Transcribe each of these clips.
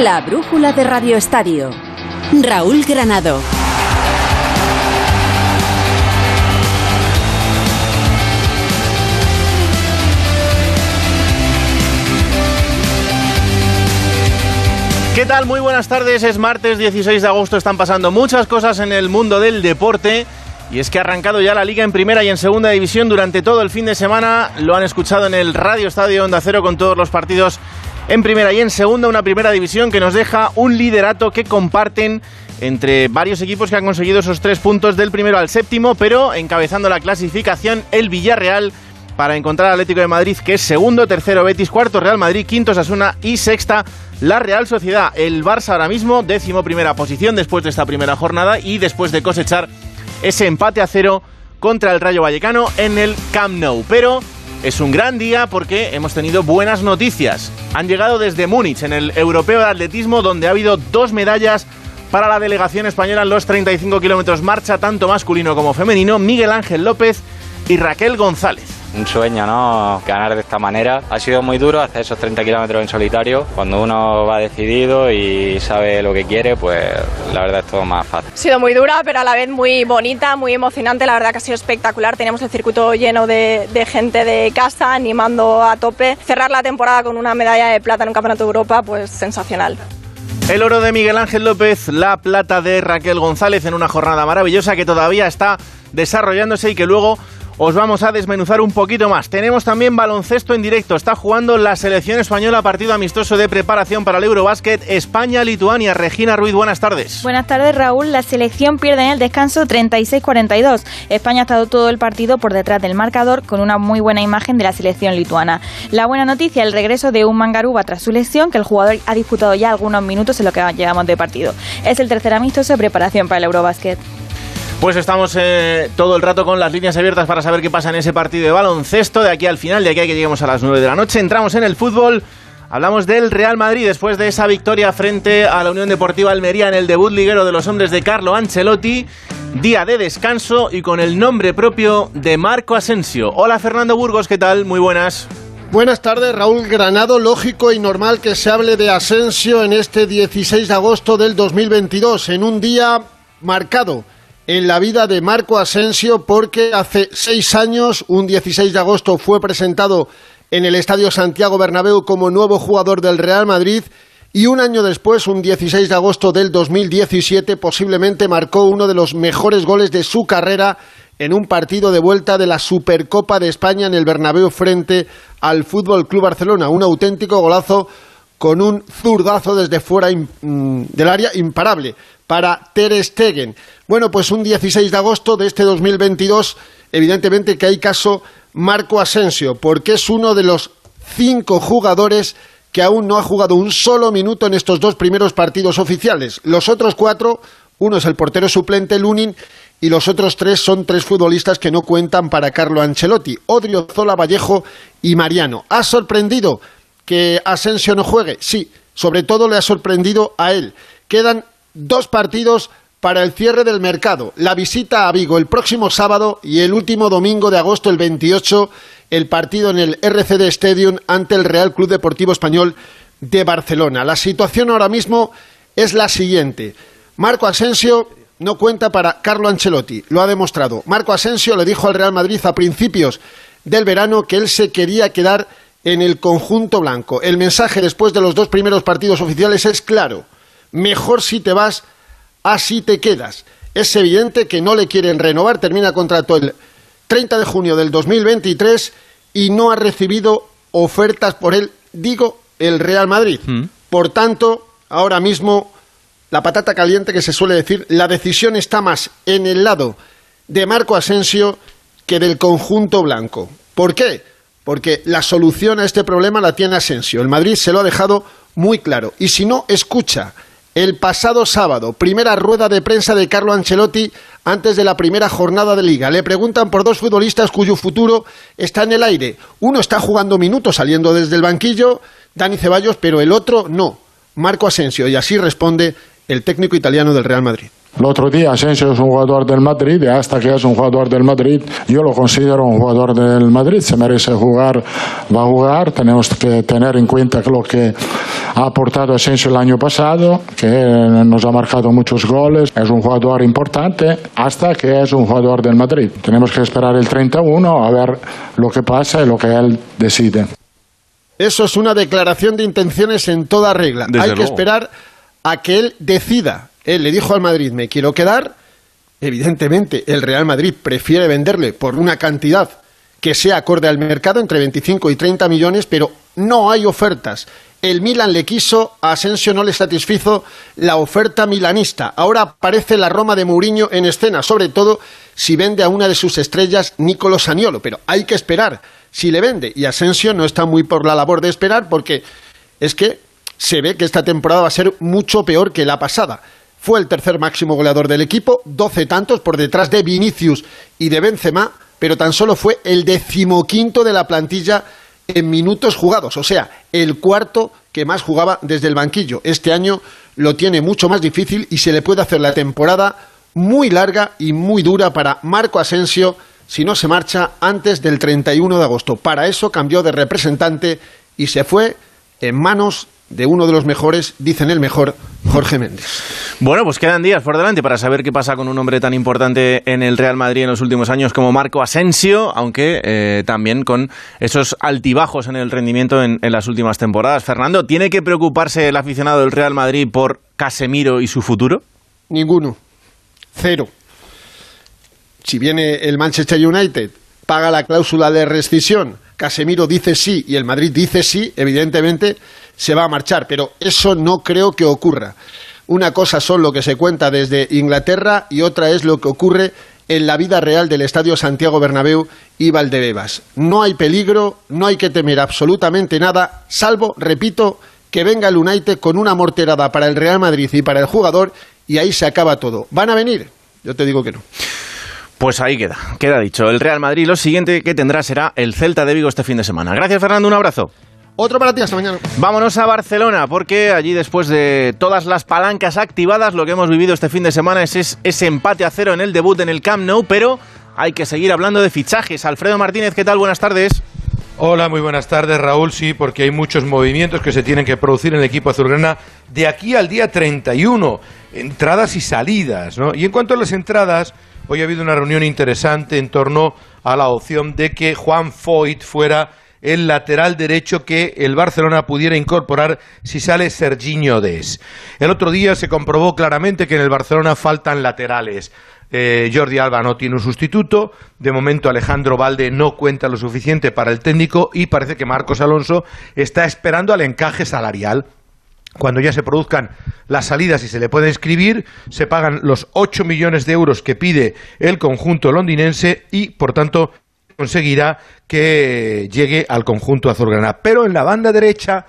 La brújula de Radio Estadio. Raúl Granado. ¿Qué tal? Muy buenas tardes, es martes 16 de agosto, están pasando muchas cosas en el mundo del deporte y es que ha arrancado ya la Liga en Primera y en Segunda División durante todo el fin de semana, lo han escuchado en el Radio Estadio Onda Cero con todos los partidos en Primera y en Segunda, una Primera División que nos deja un liderato que comparten entre varios equipos que han conseguido esos 3 puntos del primero al séptimo, pero encabezando la clasificación el Villarreal para encontrar Atlético de Madrid, que es segundo, tercero Betis, cuarto Real Madrid, quinto Osasuna y sexta la Real Sociedad. El Barça ahora mismo, 11ª posición después de esta primera jornada y después de cosechar ese empate a cero contra el Rayo Vallecano en el Camp Nou. Pero es un gran día porque hemos tenido buenas noticias. Han llegado desde Múnich en el Europeo de Atletismo, donde ha habido 2 medallas para la delegación española en los 35 kilómetros marcha, tanto masculino como femenino, Miguel Ángel López y Raquel González. Un sueño, ¿no? Ganar de esta manera. Ha sido muy duro hacer esos 30 kilómetros en solitario. Cuando uno va decidido y sabe lo que quiere, pues la verdad es todo más fácil. Ha sido muy dura, pero a la vez muy bonita, muy emocionante. La verdad que ha sido espectacular. Teníamos el circuito lleno de gente de casa, animando a tope. Cerrar la temporada con una medalla de plata en un campeonato de Europa, pues sensacional. El oro de Miguel Ángel López, la plata de Raquel González en una jornada maravillosa que todavía está desarrollándose y que luego os vamos a desmenuzar un poquito más. Tenemos también baloncesto en directo. Está jugando la selección española, partido amistoso de preparación para el Eurobásquet España-Lituania. Regina Ruiz, buenas tardes. Buenas tardes, Raúl. La selección pierde en el descanso 36-42. España ha estado todo el partido por detrás del marcador con una muy buena imagen de la selección lituana. La buena noticia, el regreso de Usman Garuba tras su lesión, que el jugador ha disputado ya algunos minutos en lo que llevamos de partido. Es el tercer amistoso de preparación para el Eurobásquet. Pues estamos todo el rato con las líneas abiertas para saber qué pasa en ese partido de baloncesto. De aquí al final, de aquí a que lleguemos a las 9 de la noche. Entramos en el fútbol, hablamos del Real Madrid después de esa victoria frente a la Unión Deportiva Almería en el debut liguero de los hombres de Carlo Ancelotti. Día de descanso y con el nombre propio de Marco Asensio. Hola Fernando Burgos, ¿qué tal? Muy buenas. Buenas tardes, Raúl Granado. Lógico y normal que se hable de Asensio en este 16 de agosto del 2022, en un día marcado en la vida de Marco Asensio, porque hace 6 años, un 16 de agosto, fue presentado en el Estadio Santiago Bernabéu como nuevo jugador del Real Madrid y un año después, un 16 de agosto del 2017, posiblemente marcó uno de los mejores goles de su carrera en un partido de vuelta de la Supercopa de España en el Bernabéu frente al Fútbol Club Barcelona. Un auténtico golazo con un zurdazo desde fuera del área imparable para Ter Stegen. Bueno, pues un 16 de agosto de este 2022, evidentemente que hay caso Marco Asensio, porque es uno de los 5 jugadores que aún no ha jugado un solo minuto en estos 2 primeros partidos oficiales. Los otros 4, uno es el portero suplente Lunin, y los otros 3 son 3 futbolistas que no cuentan para Carlo Ancelotti, Odriozola, Vallejo y Mariano. ¿Ha sorprendido que Asensio no juegue? Sí, sobre todo le ha sorprendido a él. Quedan 2 partidos para el cierre del mercado. La visita a Vigo el próximo sábado y el último domingo de agosto, el 28, el partido en el RCD Stadium ante el Real Club Deportivo Español de Barcelona. La situación ahora mismo es la siguiente. Marco Asensio no cuenta para Carlo Ancelotti, lo ha demostrado. Marco Asensio le dijo al Real Madrid a principios del verano que él se quería quedar en el conjunto blanco. El mensaje después de los 2 primeros partidos oficiales es claro: mejor si te vas, así te quedas. Es evidente que no le quieren renovar, termina contrato el 30 de junio del 2023 y no ha recibido ofertas por él, digo, el Real Madrid. Por tanto, ahora mismo, la patata caliente que se suele decir, la decisión está más en el lado de Marco Asensio que del conjunto blanco. ¿Por qué? Porque la solución a este problema la tiene Asensio. El Madrid se lo ha dejado muy claro. Y si no, escucha el pasado sábado, primera rueda de prensa de Carlo Ancelotti antes de la primera jornada de Liga. Le preguntan por 2 futbolistas cuyo futuro está en el aire. Uno está jugando minutos saliendo desde el banquillo, Dani Ceballos, pero el otro no, Marco Asensio. Y así responde el técnico italiano del Real Madrid. El otro día Asensio es un jugador del Madrid, y hasta que es un jugador del Madrid, yo lo considero un jugador del Madrid, se merece jugar, va a jugar. Tenemos que tener en cuenta lo que ha aportado Asensio el año pasado, que nos ha marcado muchos goles, es un jugador importante, hasta que es un jugador del Madrid. Tenemos que esperar el 31 a ver lo que pasa y lo que él decide. Eso es una declaración de intenciones en toda regla. Hay que esperar a que él decida. Él le dijo al Madrid, me quiero quedar. Evidentemente, el Real Madrid prefiere venderle por una cantidad que sea acorde al mercado, entre 25 y 30 millones, pero no hay ofertas. El Milan le quiso, a Asensio no le satisfizo la oferta milanista. Ahora aparece la Roma de Mourinho en escena, sobre todo si vende a una de sus estrellas, Nicolò Zaniolo. Pero hay que esperar si le vende. Y Asensio no está muy por la labor de esperar, porque es que se ve que esta temporada va a ser mucho peor que la pasada. Fue el tercer máximo goleador del equipo, 12 tantos por detrás de Vinicius y de Benzema, pero tan solo fue el 15º de la plantilla en minutos jugados, o sea, el cuarto que más jugaba desde el banquillo. Este año lo tiene mucho más difícil y se le puede hacer la temporada muy larga y muy dura para Marco Asensio si no se marcha antes del 31 de agosto. Para eso cambió de representante y se fue en manos de uno de los mejores, dicen el mejor, Jorge Méndez. Bueno, pues quedan días por delante para saber qué pasa con un hombre tan importante en el Real Madrid en los últimos años como Marco Asensio, aunque también con esos altibajos en el rendimiento en las últimas temporadas. Fernando, ¿tiene que preocuparse el aficionado del Real Madrid por Casemiro y su futuro? Ninguno. Cero. Si viene el Manchester United, paga la cláusula de rescisión, Casemiro dice sí y el Madrid dice sí, evidentemente se va a marchar, pero eso no creo que ocurra. Una cosa son lo que se cuenta desde Inglaterra y otra es lo que ocurre en la vida real del Estadio Santiago Bernabéu y Valdebebas. No hay peligro, no hay que temer absolutamente nada, salvo, repito, que venga el United con una morterada para el Real Madrid y para el jugador y ahí se acaba todo. ¿Van a venir? Yo te digo que no. Pues ahí queda dicho. El Real Madrid, lo siguiente que tendrá será el Celta de Vigo este fin de semana. Gracias, Fernando, un abrazo. Otro para ti, hasta mañana. Vámonos a Barcelona, porque allí, después de todas las palancas activadas, lo que hemos vivido este fin de semana es ese empate a cero en el debut en el Camp Nou, pero hay que seguir hablando de fichajes. Alfredo Martínez, ¿qué tal? Buenas tardes. Hola, muy buenas tardes, Raúl. Sí, porque hay muchos movimientos que se tienen que producir en el equipo azulgrana de aquí al día 31. Entradas y salidas, ¿no? Y en cuanto a las entradas, hoy ha habido una reunión interesante en torno a la opción de que Juan Foyth fuera el lateral derecho que el Barcelona pudiera incorporar si sale Sergiño Dest. El otro día se comprobó claramente que en el Barcelona faltan laterales. Jordi Alba no tiene un sustituto, de momento Alejandro Valde no cuenta lo suficiente para el técnico y parece que Marcos Alonso está esperando al encaje salarial. Cuando ya se produzcan las salidas y se le puede inscribir, se pagan los 8 millones de euros que pide el conjunto londinense y, por tanto, conseguirá que llegue al conjunto azulgrana. Pero en la banda derecha,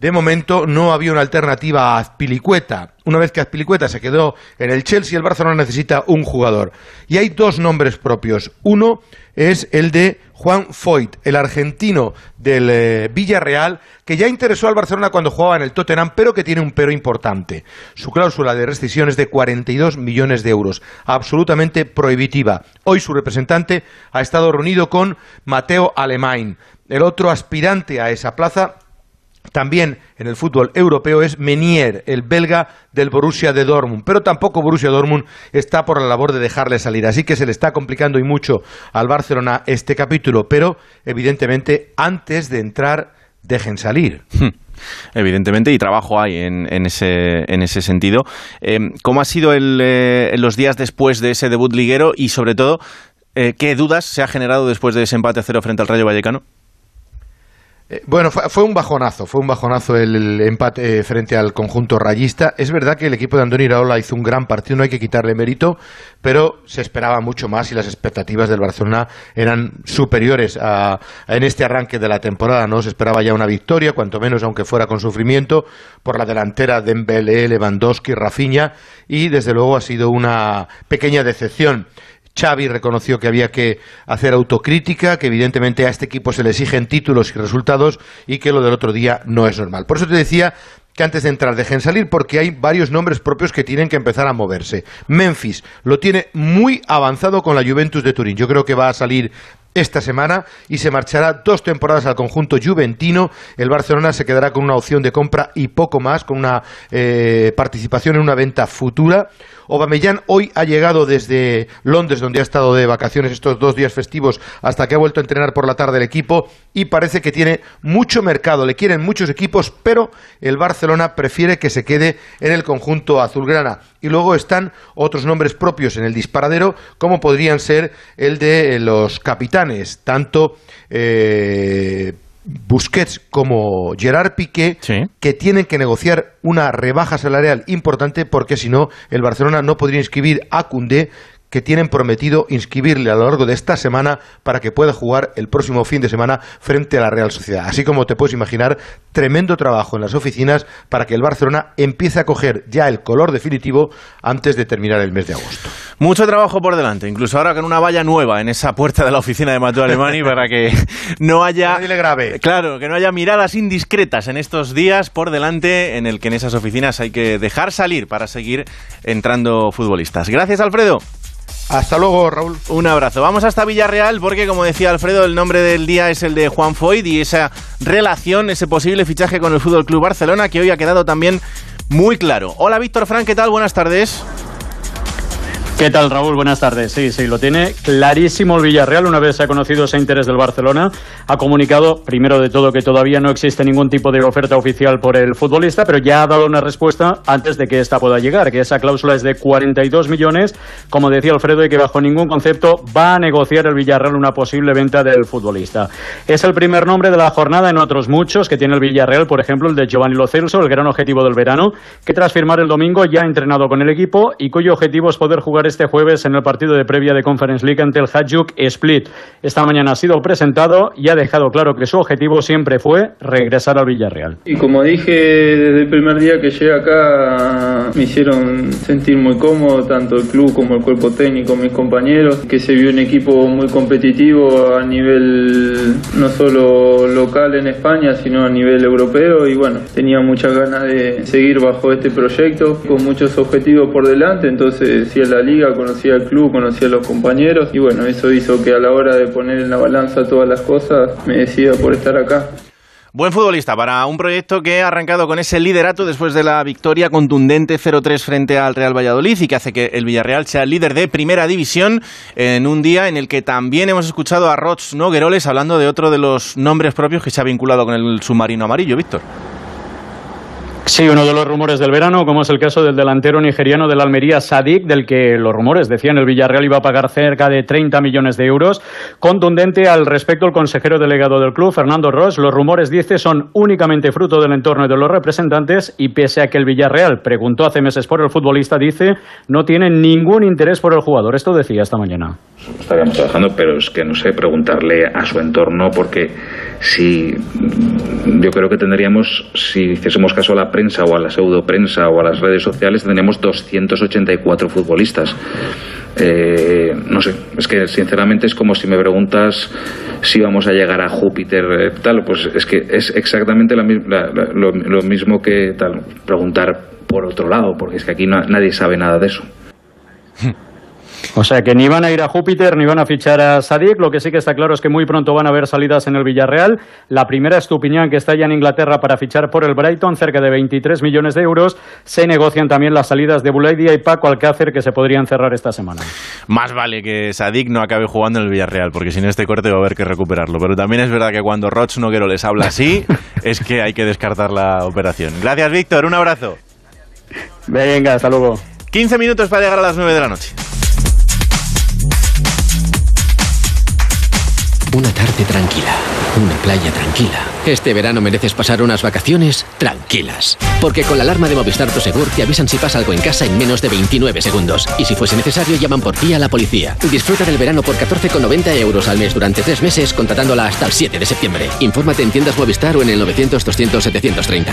de momento, no había una alternativa a Azpilicueta. Una vez que Azpilicueta se quedó en el Chelsea, el Barcelona necesita un jugador. Y hay dos nombres propios. Uno es el de Juan Foyth, el argentino del Villarreal, que ya interesó al Barcelona cuando jugaba en el Tottenham, pero que tiene un pero importante. Su cláusula de rescisión es de 42 millones de euros, absolutamente prohibitiva. Hoy su representante ha estado reunido con Matteo Alemán. El otro aspirante a esa plaza, también en el fútbol europeo, es Menier, el belga del Borussia de Dortmund, pero tampoco Borussia Dortmund está por la labor de dejarle salir, así que se le está complicando y mucho al Barcelona este capítulo, pero evidentemente antes de entrar dejen salir. Evidentemente, y trabajo hay en ese sentido. ¿Cómo ha sido los días después de ese debut liguero y sobre todo qué dudas se ha generado después de ese empate a cero frente al Rayo Vallecano? Bueno, fue un bajonazo el empate frente al conjunto rayista. Es verdad que el equipo de Andoni Iraola hizo un gran partido, no hay que quitarle mérito, pero se esperaba mucho más y las expectativas del Barcelona eran superiores en este arranque de la temporada, ¿no? Se esperaba ya una victoria, cuanto menos, aunque fuera con sufrimiento, por la delantera de Dembélé, Lewandowski, Rafinha, y desde luego ha sido una pequeña decepción. Xavi reconoció que había que hacer autocrítica, que evidentemente a este equipo se le exigen títulos y resultados y que lo del otro día no es normal. Por eso te decía que antes de entrar dejen salir, porque hay varios nombres propios que tienen que empezar a moverse. Memphis lo tiene muy avanzado con la Juventus de Turín. Yo creo que va a salir esta semana y se marchará 2 temporadas al conjunto juventino. El Barcelona se quedará con una opción de compra y poco más, con una participación en una venta futura. Aubameyang hoy ha llegado desde Londres, donde ha estado de vacaciones estos 2 días festivos, hasta que ha vuelto a entrenar por la tarde el equipo, y parece que tiene mucho mercado, le quieren muchos equipos, pero el Barcelona prefiere que se quede en el conjunto azulgrana. Y luego están otros nombres propios en el disparadero, como podrían ser el de los capitanes, tanto Busquets como Gerard Piqué, sí, que tienen que negociar una rebaja salarial importante, porque si no, el Barcelona no podría inscribir a Koundé, que tienen prometido inscribirle a lo largo de esta semana para que pueda jugar el próximo fin de semana frente a la Real Sociedad. Así como te puedes imaginar, tremendo trabajo en las oficinas para que el Barcelona empiece a coger ya el color definitivo antes de terminar el mes de agosto. Mucho trabajo por delante, incluso ahora con una valla nueva en esa puerta de la oficina de Matteo Alemany para que no haya... nadie le grabe. Claro, que no haya miradas indiscretas en estos días por delante, en el que en esas oficinas hay que dejar salir para seguir entrando futbolistas. Gracias, Alfredo. Hasta luego, Raúl. Un abrazo. Vamos hasta Villarreal porque, como decía Alfredo, el nombre del día es el de Juan Foyth y esa relación, ese posible fichaje con el Fútbol Club Barcelona, que hoy ha quedado también muy claro. Hola, Víctor Frank, ¿qué tal? Buenas tardes. ¿Qué tal, Raúl? Buenas tardes. Sí, lo tiene clarísimo el Villarreal. Una vez se ha conocido ese interés del Barcelona, ha comunicado, primero de todo, que todavía no existe ningún tipo de oferta oficial por el futbolista, pero ya ha dado una respuesta antes de que esta pueda llegar, que esa cláusula es de 42 millones, como decía Alfredo, y que bajo ningún concepto va a negociar el Villarreal una posible venta del futbolista. Es el primer nombre de la jornada en otros muchos que tiene el Villarreal, por ejemplo, el de Giovanni Lo Celso, el gran objetivo del verano, que tras firmar el domingo ya ha entrenado con el equipo y cuyo objetivo es poder jugar este jueves en el partido de previa de Conference League ante el Hajduk Split. Esta mañana ha sido presentado y ha dejado claro que su objetivo siempre fue regresar al Villarreal. Y como dije desde el primer día que llegué acá, me hicieron sentir muy cómodo, tanto el club como el cuerpo técnico, mis compañeros, que se vio un equipo muy competitivo a nivel no solo local en España, sino a nivel europeo, y bueno, tenía muchas ganas de seguir bajo este proyecto, con muchos objetivos por delante. Entonces, si a la liga, conocía al club, conocía a los compañeros, y bueno, eso hizo que a la hora de poner en la balanza todas las cosas me decida por estar acá. Buen futbolista para un proyecto que ha arrancado con ese liderato después de la victoria contundente 0-3 frente al Real Valladolid, y que hace que el Villarreal sea el líder de Primera División en un día en el que también hemos escuchado a Roch Nogueroles hablando de otro de los nombres propios que se ha vinculado con el submarino amarillo, Víctor. Sí, uno de los rumores del verano, como es el caso del delantero nigeriano del Almería, Sadik, del que los rumores decían el Villarreal iba a pagar cerca de 30 millones de euros. Contundente al respecto el consejero delegado del club, Fernando Ros. Los rumores, dice, son únicamente fruto del entorno y de los representantes, y pese a que el Villarreal preguntó hace meses por el futbolista, dice, no tiene ningún interés por el jugador. Esto decía esta mañana. Estábamos trabajando, pero es que no sé, preguntarle a su entorno, porque si yo creo que tendríamos, si hiciésemos caso a la prensa o a la pseudo prensa o a las redes sociales, tenemos 284 futbolistas. No sé, es que sinceramente es como si me preguntas si vamos a llegar a Júpiter, tal, pues es que es exactamente lo mismo que tal, preguntar por otro lado, porque es que aquí nadie sabe nada de eso. O sea, que ni van a ir a Júpiter ni van a fichar a Sadik. Lo que sí que está claro es que muy pronto van a haber salidas en el Villarreal. La primera es Tupiñán, que está ya en Inglaterra para fichar por el Brighton, cerca de 23 millones de euros. Se negocian también las salidas de Bulaidia y Paco Alcácer, que se podrían cerrar esta semana. Más vale que Sadik no acabe jugando en el Villarreal, porque si no, este corte va a haber que recuperarlo. Pero también es verdad que cuando Roch Noguero les habla así, es que hay que descartar la operación. Gracias, Víctor. Un abrazo. Venga, hasta luego. 15 minutos para llegar a las 9 de la noche. Una tarde tranquila, una playa tranquila. Este verano mereces pasar unas vacaciones tranquilas. Porque con la alarma de Movistar Prosegur te avisan si pasa algo en casa en menos de 29 segundos. Y si fuese necesario, llaman por ti a la policía. Disfruta del verano por 14,90 euros al mes durante 3 meses, contratándola hasta el 7 de septiembre. Infórmate en tiendas Movistar o en el 900 200 730.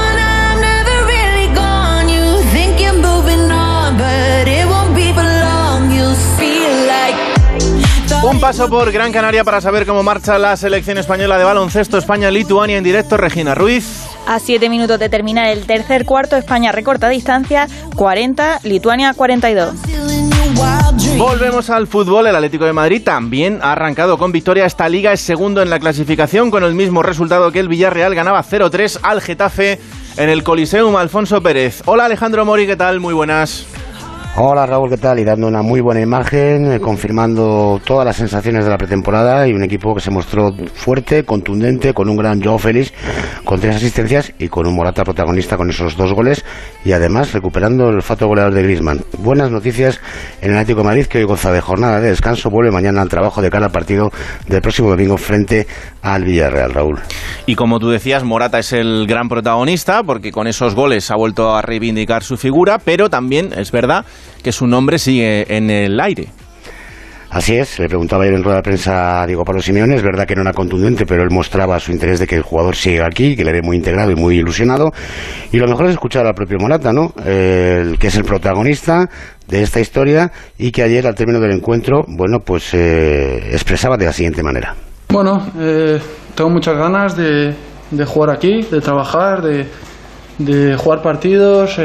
Un paso por Gran Canaria para saber cómo marcha la selección española de baloncesto. España-Lituania en directo, Regina Ruiz. A 7 minutos de terminar el tercer cuarto, España recorta distancia, 40, Lituania 42. Volvemos al fútbol. El Atlético de Madrid también ha arrancado con victoria. Esta liga es segundo en la clasificación con el mismo resultado que el Villarreal. Ganaba 0-3 al Getafe en el Coliseum Alfonso Pérez. Hola Alejandro Mori, ¿qué tal? Muy buenas. Hola Raúl, ¿qué tal? Y dando una muy buena imagen, confirmando todas las sensaciones de la pretemporada y un equipo que se mostró fuerte, contundente, con un gran Joao Félix, con 3 asistencias y con un Morata protagonista con esos 2 goles y además recuperando el olfato goleador de Griezmann. Buenas noticias en el Atlético de Madrid, que hoy goza de jornada de descanso, vuelve mañana al trabajo de cara al partido del próximo domingo frente al Villarreal, Raúl. Y como tú decías, Morata es el gran protagonista porque con esos goles ha vuelto a reivindicar su figura, pero también es verdad que su nombre sigue en el aire. Así es, le preguntaba ayer en rueda de prensa a Diego Pablo Simeone, es verdad que no era contundente, pero él mostraba su interés de que el jugador siga aquí, que le ve muy integrado y muy ilusionado, y lo mejor es escuchar al propio Morata, ¿no? El que es el protagonista de esta historia y que ayer al término del encuentro, bueno, pues expresaba de la siguiente manera. Bueno, tengo muchas ganas de jugar aquí, de trabajar, de jugar partidos,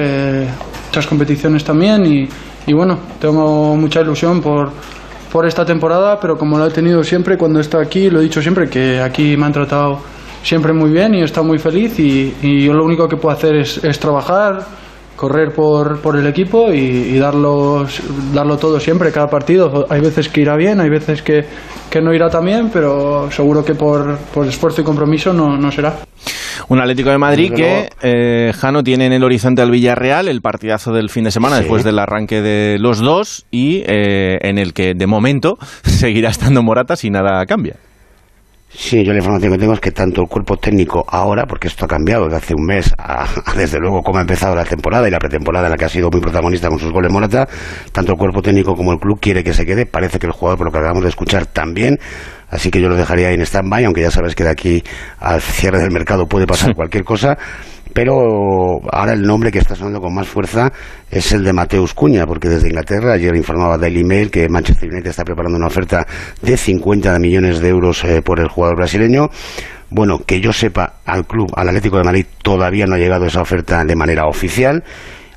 otras competiciones también y bueno, tengo mucha ilusión por esta temporada, pero como lo he tenido siempre cuando he estado aquí, lo he dicho siempre, que aquí me han tratado siempre muy bien y he estado muy feliz y yo lo único que puedo hacer es trabajar, correr por el equipo y darlo todo siempre, cada partido. Hay veces que irá bien, hay veces que no irá tan bien, pero seguro que por esfuerzo y compromiso no será. Un Atlético de Madrid que, Jano, tiene en el horizonte al Villarreal, el partidazo del fin de semana, sí, después del arranque de los dos, y en el que, de momento, seguirá estando Morata si nada cambia. Sí, yo la información que tengo es que tanto el cuerpo técnico ahora, porque esto ha cambiado desde hace un mes, desde luego cómo ha empezado la temporada y la pretemporada en la que ha sido muy protagonista con sus goles Morata, tanto el cuerpo técnico como el club quiere que se quede, parece que el jugador, por lo que acabamos de escuchar, también. Así que yo lo dejaría ahí en stand-by, aunque ya sabes que de aquí al cierre del mercado puede pasar cualquier cosa. Pero ahora el nombre que está sonando con más fuerza es el de Matheus Cunha, porque desde Inglaterra ayer informaba Daily Mail que Manchester United está preparando una oferta de 50 millones de euros por el jugador brasileño. Bueno, que yo sepa, al club, al Atlético de Madrid, todavía no ha llegado esa oferta de manera oficial,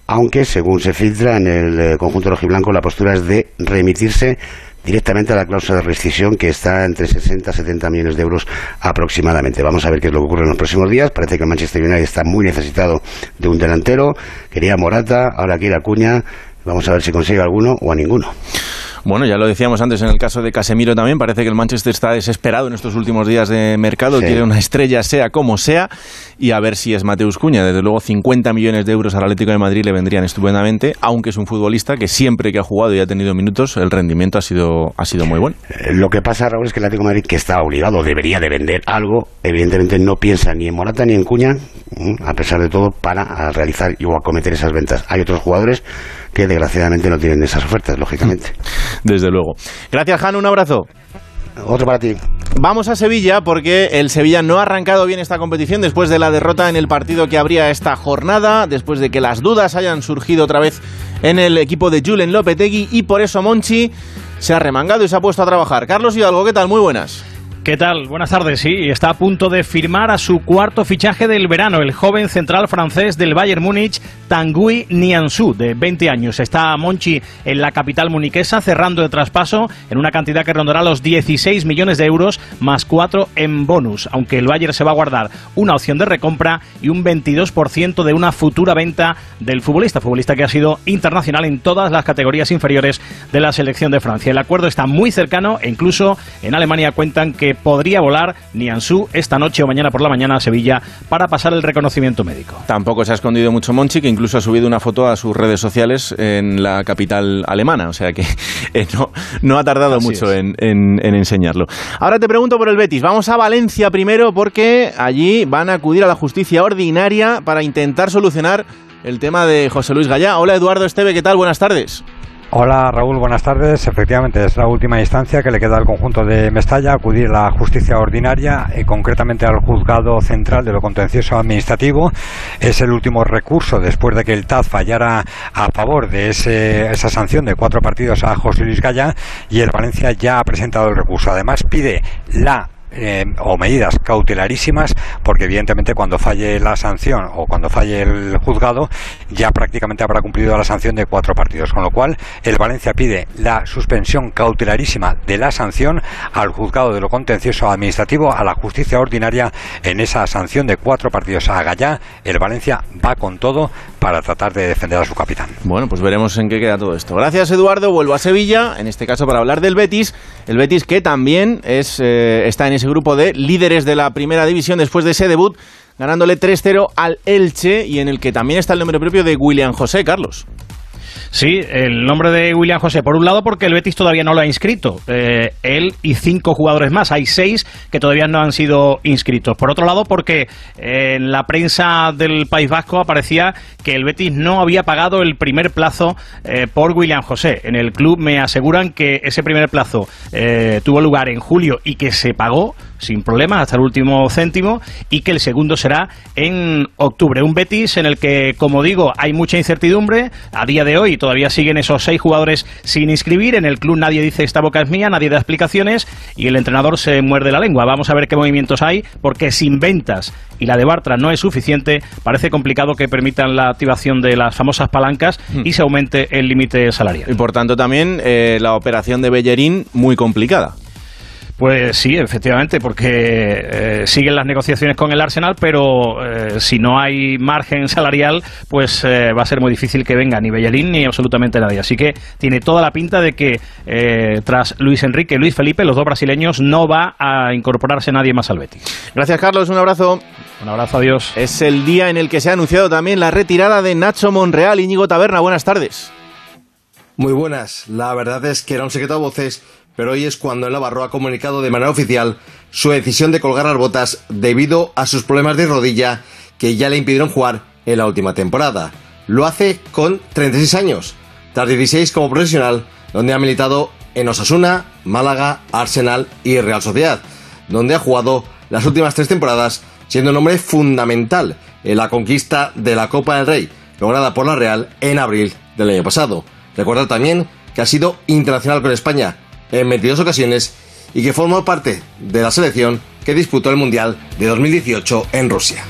aunque según se filtra en el conjunto rojiblanco la postura es de remitirse directamente a la cláusula de rescisión, que está entre 60 y 70 millones de euros aproximadamente. Vamos a ver qué es lo que ocurre en los próximos días. Parece que el Manchester United está muy necesitado de un delantero. Quería Morata, ahora quiere a Cunha. Vamos a ver si consigue alguno o a ninguno. Bueno, ya lo decíamos antes en el caso de Casemiro también, parece que el Manchester está desesperado en estos últimos días de mercado, sí, quiere una estrella sea como sea, y a ver si es Matheus Cunha. Desde luego 50 millones de euros al Atlético de Madrid le vendrían estupendamente, aunque es un futbolista que siempre que ha jugado y ha tenido minutos, el rendimiento ha sido muy bueno. Lo que pasa, Raúl, es que el Atlético de Madrid, que está obligado, debería de vender algo, evidentemente no piensa ni en Morata ni en Cunha, a pesar de todo, para realizar o acometer esas ventas. Hay otros jugadores que desgraciadamente no tienen esas ofertas, lógicamente. Desde luego. Gracias, Jano, un abrazo. Otro para ti. Vamos a Sevilla, porque el Sevilla no ha arrancado bien esta competición después de la derrota en el partido que abría esta jornada, después de que las dudas hayan surgido otra vez en el equipo de Julen Lopetegui, y por eso Monchi se ha remangado y se ha puesto a trabajar. Carlos Hidalgo, ¿qué tal? Muy buenas. ¿Qué tal? Buenas tardes. Sí, está a punto de firmar a su cuarto fichaje del verano, el joven central francés del Bayern Múnich, Tanguy Nianzou, de 20 años. Está Monchi en la capital muniquesa, cerrando el traspaso en una cantidad que rondará los 16 millones de euros, más 4 en bonus, aunque el Bayern se va a guardar una opción de recompra y un 22% de una futura venta del futbolista que ha sido internacional en todas las categorías inferiores de la selección de Francia. El acuerdo está muy cercano e incluso en Alemania cuentan que podría volar Nianzou esta noche o mañana por la mañana a Sevilla para pasar el reconocimiento médico. Tampoco se ha escondido mucho Monchi, que incluso ha subido una foto a sus redes sociales en la capital alemana, o sea que no ha tardado mucho en enseñarlo. Ahora te pregunto por el Betis. Vamos a Valencia primero, porque allí van a acudir a la justicia ordinaria para intentar solucionar el tema de José Luis Gallá. Hola, Eduardo Esteve, ¿qué tal? Buenas tardes. Hola Raúl, buenas tardes. Efectivamente, es la última instancia que le queda al conjunto de Mestalla, acudir a la justicia ordinaria, concretamente al juzgado central de lo contencioso administrativo. Es el último recurso después de que el TAZ fallara a favor de esa sanción de 4 partidos a José Luis Gallá, y el Valencia ya ha presentado el recurso. Además pide o medidas cautelarísimas, porque evidentemente cuando falle la sanción o cuando falle el juzgado ya prácticamente habrá cumplido la sanción de 4 partidos, con lo cual el Valencia pide la suspensión cautelarísima de la sanción al juzgado de lo contencioso administrativo, a la justicia ordinaria, en esa sanción de 4 partidos a Gallá. El Valencia va con todo para tratar de defender a su capitán. Bueno, pues veremos en qué queda todo esto. Gracias, Eduardo. Vuelvo a Sevilla, en este caso para hablar del Betis. El Betis, que también está en ese grupo de líderes de la primera división después de ese debut, ganándole 3-0 al Elche, y en el que también está el nombre propio de William José, Carlos. Sí, el nombre de William José, por un lado porque el Betis todavía no lo ha inscrito, él y 5 jugadores más, hay 6 que todavía no han sido inscritos. Por otro lado porque en la prensa del País Vasco aparecía que el Betis no había pagado el primer plazo por William José. En el club me aseguran que ese primer plazo tuvo lugar en julio y que se pagó sin problemas hasta el último céntimo, y que el segundo será en octubre. Un Betis en el que, como digo, hay mucha incertidumbre a día de hoy. Todavía siguen esos 6 jugadores sin inscribir. En el club nadie dice esta boca es mía, nadie da explicaciones, y el entrenador se muerde la lengua. Vamos a ver qué movimientos hay, porque sin ventas y la de Bartra no es suficiente, parece complicado que permitan la activación de las famosas palancas y se aumente el límite salarial. Y por tanto también la operación de Bellerín muy complicada. Pues sí, efectivamente, porque siguen las negociaciones con el Arsenal, pero si no hay margen salarial, pues va a ser muy difícil que venga ni Bellerín ni absolutamente nadie. Así que tiene toda la pinta de que tras Luis Enrique y Luis Felipe, los 2 brasileños, no va a incorporarse nadie más al Betis. Gracias, Carlos, un abrazo. Un abrazo, adiós. Es el día en el que se ha anunciado también la retirada de Nacho Monreal. Íñigo Taberna, buenas tardes. Muy buenas. La verdad es que era un secreto a voces, pero hoy es cuando el navarro ha comunicado de manera oficial su decisión de colgar las botas debido a sus problemas de rodilla que ya le impidieron jugar en la última temporada. Lo hace con 36 años, tras 16 como profesional, donde ha militado en Osasuna, Málaga, Arsenal y Real Sociedad, donde ha jugado las últimas 3 temporadas, siendo un hombre fundamental en la conquista de la Copa del Rey, lograda por la Real en abril del año pasado. Recordar también que ha sido internacional con España en 22 ocasiones y que formó parte de la selección que disputó el Mundial de 2018 en Rusia.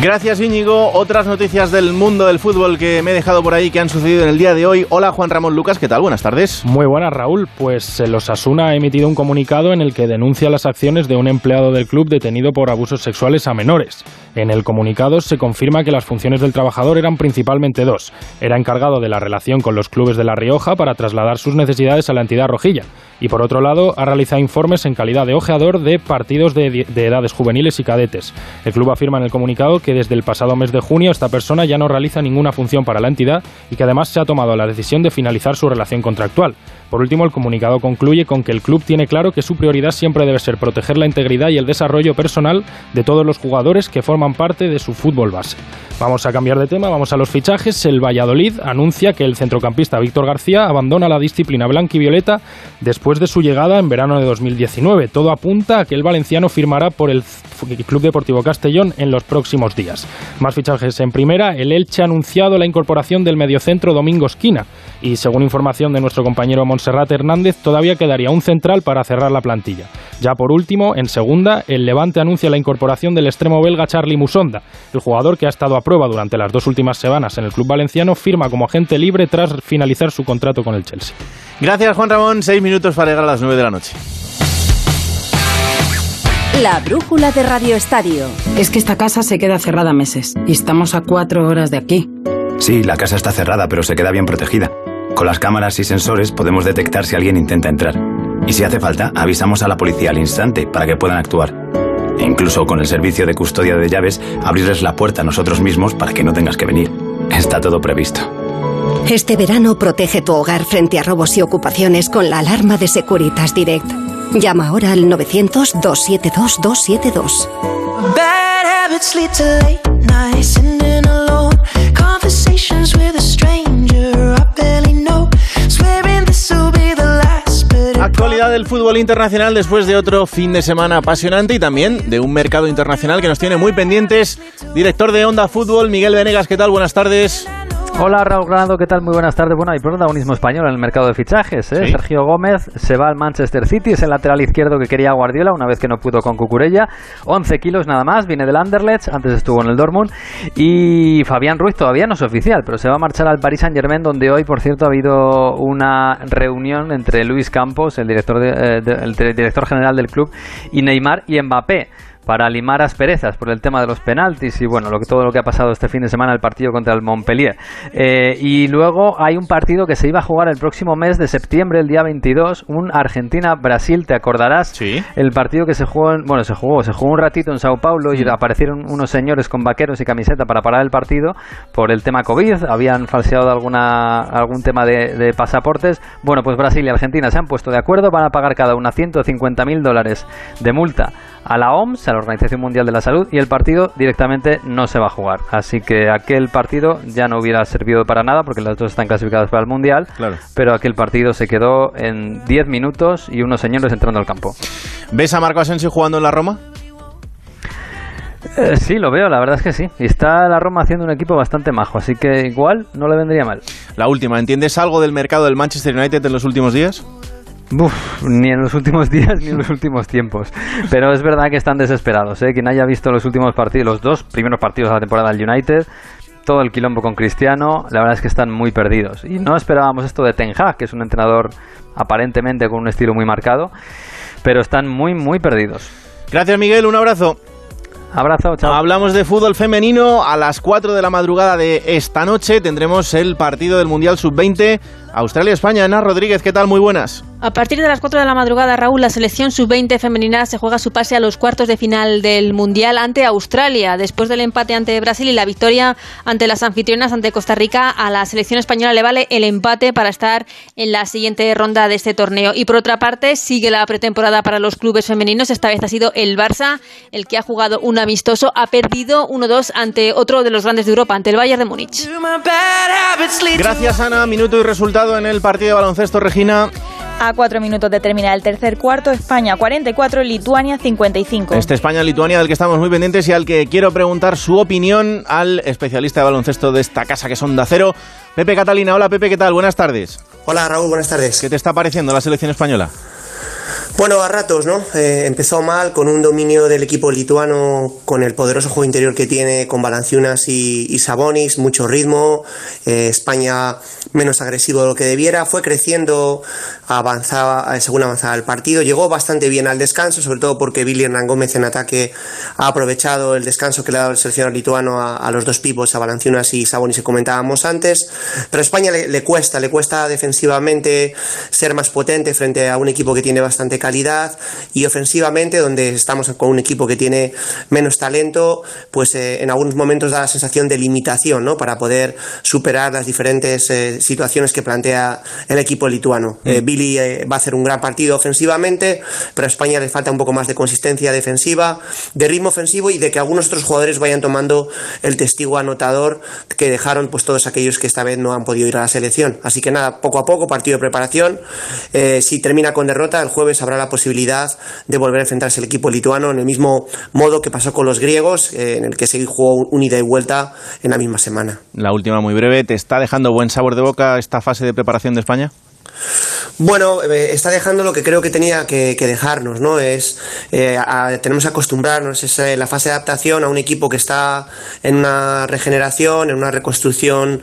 Gracias, Íñigo. Otras noticias del mundo del fútbol que me he dejado por ahí que han sucedido en el día de hoy. Hola, Juan Ramón Lucas, ¿qué tal? Buenas tardes. Muy buenas, Raúl. Pues el Osasuna ha emitido un comunicado en el que denuncia las acciones de un empleado del club detenido por abusos sexuales a menores. En el comunicado se confirma que las funciones del trabajador eran principalmente 2. Era encargado de la relación con los clubes de La Rioja para trasladar sus necesidades a la entidad rojilla. Y por otro lado, ha realizado informes en calidad de ojeador de partidos de edades juveniles y cadetes. El club afirma en el comunicado que desde el pasado mes de junio esta persona ya no realiza ninguna función para la entidad y que además se ha tomado la decisión de finalizar su relación contractual. Por último, el comunicado concluye con que el club tiene claro que su prioridad siempre debe ser proteger la integridad y el desarrollo personal de todos los jugadores que forman parte de su fútbol base. Vamos a cambiar de tema, vamos a los fichajes. El Valladolid anuncia que el centrocampista Víctor García abandona la disciplina blanquivioleta después de su llegada en verano de 2019. Todo apunta a que el valenciano firmará por el Club Deportivo Castellón en los próximos días. Más fichajes en primera. El Elche ha anunciado la incorporación del mediocentro Domingo Esquina y, según información de nuestro compañero Serrat Hernández, todavía quedaría un central para cerrar la plantilla. Ya por último, en segunda, el Levante anuncia la incorporación del extremo belga Charly Musonda. El jugador, que ha estado a prueba durante las 2 últimas semanas en el club valenciano, firma como agente libre tras finalizar su contrato con el Chelsea. Gracias, Juan Ramón. 6 minutos para llegar a las 9 de la noche. La brújula de Radio Estadio. Es que esta casa se queda cerrada meses y estamos a 4 horas de aquí. Sí, la casa está cerrada, pero se queda bien protegida. Con las cámaras y sensores podemos detectar si alguien intenta entrar. Y si hace falta, avisamos a la policía al instante para que puedan actuar. E incluso con el servicio de custodia de llaves, abrirles la puerta a nosotros mismos para que no tengas que venir. Está todo previsto. Este verano protege tu hogar frente a robos y ocupaciones con la alarma de Securitas Direct. Llama ahora al 900-272-272. Actualidad del fútbol internacional después de otro fin de semana apasionante y también de un mercado internacional que nos tiene muy pendientes. Director de Onda Fútbol, Miguel Venegas, ¿qué tal? Buenas tardes. Hola, Raúl Granado, ¿qué tal? Muy buenas tardes. Bueno, hay protagonismo español en el mercado de fichajes, ¿eh? ¿Sí? Sergio Gómez se va al Manchester City, es el lateral izquierdo que quería Guardiola una vez que no pudo con Cucurella. 11 kilos nada más, viene del Anderlecht, antes estuvo en el Dortmund. Y Fabián Ruiz todavía no es oficial, pero se va a marchar al Paris Saint-Germain, donde hoy, por cierto, ha habido una reunión entre Luis Campos, el director general del club, y Neymar y Mbappé, para limar asperezas por el tema de los penaltis y bueno, todo lo que ha pasado este fin de semana, el partido contra el Montpellier. Y luego hay un partido que se iba a jugar el próximo mes de septiembre, el día 22, un Argentina-Brasil, ¿te acordarás? Sí. El partido que se jugó un ratito en Sao Paulo y aparecieron unos señores con vaqueros y camiseta para parar el partido por el tema COVID, habían falseado algún tema de pasaportes. Bueno, pues Brasil y Argentina se han puesto de acuerdo, van a pagar cada una $150.000 de multa a la OMS, a la Organización Mundial de la Salud, y el partido directamente no se va a jugar. Así que aquel partido ya no hubiera servido para nada porque las dos están clasificadas para el Mundial, claro. Pero aquel partido se quedó en 10 minutos y unos señores entrando al campo. ¿Ves a Marco Asensio jugando en la Roma? Sí, lo veo, la verdad es que sí. Y está la Roma haciendo un equipo bastante majo, así que igual no le vendría mal. La última, ¿entiendes algo del mercado del Manchester United en los últimos días? Uf, ni en los últimos días ni en los últimos tiempos, pero es verdad que están desesperados, ¿eh? Quien haya visto los dos primeros partidos de la temporada del United, todo el quilombo con Cristiano, la verdad es que están muy perdidos y no esperábamos esto de Ten Hag, que es un entrenador aparentemente con un estilo muy marcado, pero están muy muy perdidos. Gracias, Miguel, un abrazo. Abrazo, chao. Hablamos de fútbol femenino. A las 4 de la madrugada de esta noche tendremos el partido del Mundial Sub-20 Australia-España. Ana Rodríguez, ¿qué tal? Muy buenas. A partir de las 4 de la madrugada, Raúl, la selección Sub-20 femenina se juega su pase a los cuartos de final del Mundial ante Australia. Después del empate ante Brasil y la victoria ante las anfitrionas ante Costa Rica, a la selección española le vale el empate para estar en la siguiente ronda de este torneo. Y por otra parte, sigue la pretemporada para los clubes femeninos. Esta vez ha sido el Barça el que ha jugado un amistoso. Ha perdido 1-2 ante otro de los grandes de Europa, ante el Bayern de Múnich. Gracias, Ana. Minuto y resultado en el partido de baloncesto, Regina. A 4 minutos de terminar el tercer cuarto, España 44, Lituania 55. Este España-Lituania del que estamos muy pendientes y al que quiero preguntar su opinión al especialista de baloncesto de esta casa que es Onda Cero, Pepe Catalina. Hola, Pepe, ¿qué tal? Buenas tardes. Hola, Raúl, buenas tardes. ¿Qué te está pareciendo la selección española? Bueno, a ratos, ¿no? Empezó mal con un dominio del equipo lituano, con el poderoso juego interior que tiene, con Valanciunas y Sabonis, mucho ritmo, España menos agresivo de lo que debiera, fue creciendo, avanzaba, según avanzaba el partido, llegó bastante bien al descanso, sobre todo porque Billy Hernán Gómez en ataque ha aprovechado el descanso que le ha dado el seleccionador lituano a los dos pibos, a Valanciunas y Sabonis, que comentábamos antes, pero a España le cuesta defensivamente ser más potente frente a un equipo que tiene bastante calidad, y ofensivamente, donde estamos con un equipo que tiene menos talento, pues en algunos momentos da la sensación de limitación, ¿no? Para poder superar las diferentes situaciones que plantea el equipo lituano. Billy va a hacer un gran partido ofensivamente, pero a España le falta un poco más de consistencia defensiva, de ritmo ofensivo y de que algunos otros jugadores vayan tomando el testigo anotador que dejaron pues todos aquellos que esta vez no han podido ir a la selección. Así que nada, poco a poco, partido de preparación. Si termina con derrota, el jueves habrá la posibilidad de volver a enfrentarse el equipo lituano en el mismo modo que pasó con los griegos, en el que se jugó un ida y vuelta en la misma semana. La última, muy breve, ¿te está dejando buen sabor de boca esta fase de preparación de España? Bueno, está dejando lo que creo que tenía que dejarnos, ¿no? Tenemos que acostumbrarnos, la fase de adaptación a un equipo que está en una regeneración, en una reconstrucción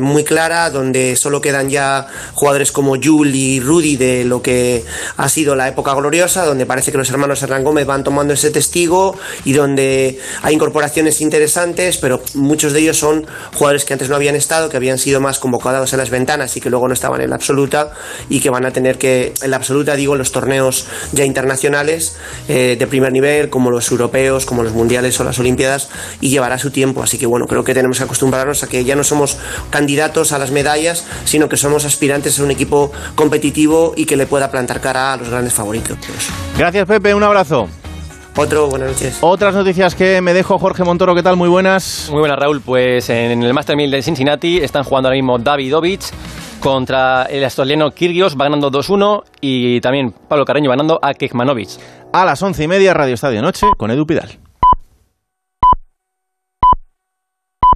muy clara, donde solo quedan ya jugadores como Jul y Rudy de lo que ha sido la época gloriosa, donde parece que los hermanos Hernán Gómez van tomando ese testigo y donde hay incorporaciones interesantes, pero muchos de ellos son jugadores que antes no habían estado, que habían sido más convocados en las ventanas y que luego no estaban en la absoluta, y que que van a tener que, en la absoluta digo, los torneos ya internacionales de primer nivel, como los europeos, como los mundiales o las olimpiadas, y llevará su tiempo. Así que bueno, creo que tenemos que acostumbrarnos a que ya no somos candidatos a las medallas, sino que somos aspirantes a un equipo competitivo y que le pueda plantar cara a los grandes favoritos. Gracias, Pepe, un abrazo. Otro, buenas noches. Otras noticias que me dejo, Jorge Montoro, ¿qué tal? Muy buenas. Muy buenas, Raúl. Pues en el Master 1000 de Cincinnati están jugando ahora mismo Davidovic contra el australiano Kyrgios, va ganando 2-1, y también Pablo Carreño va ganando a Kecmanovic. A las 11:30, Radio Estadio Noche, con Edu Pidal.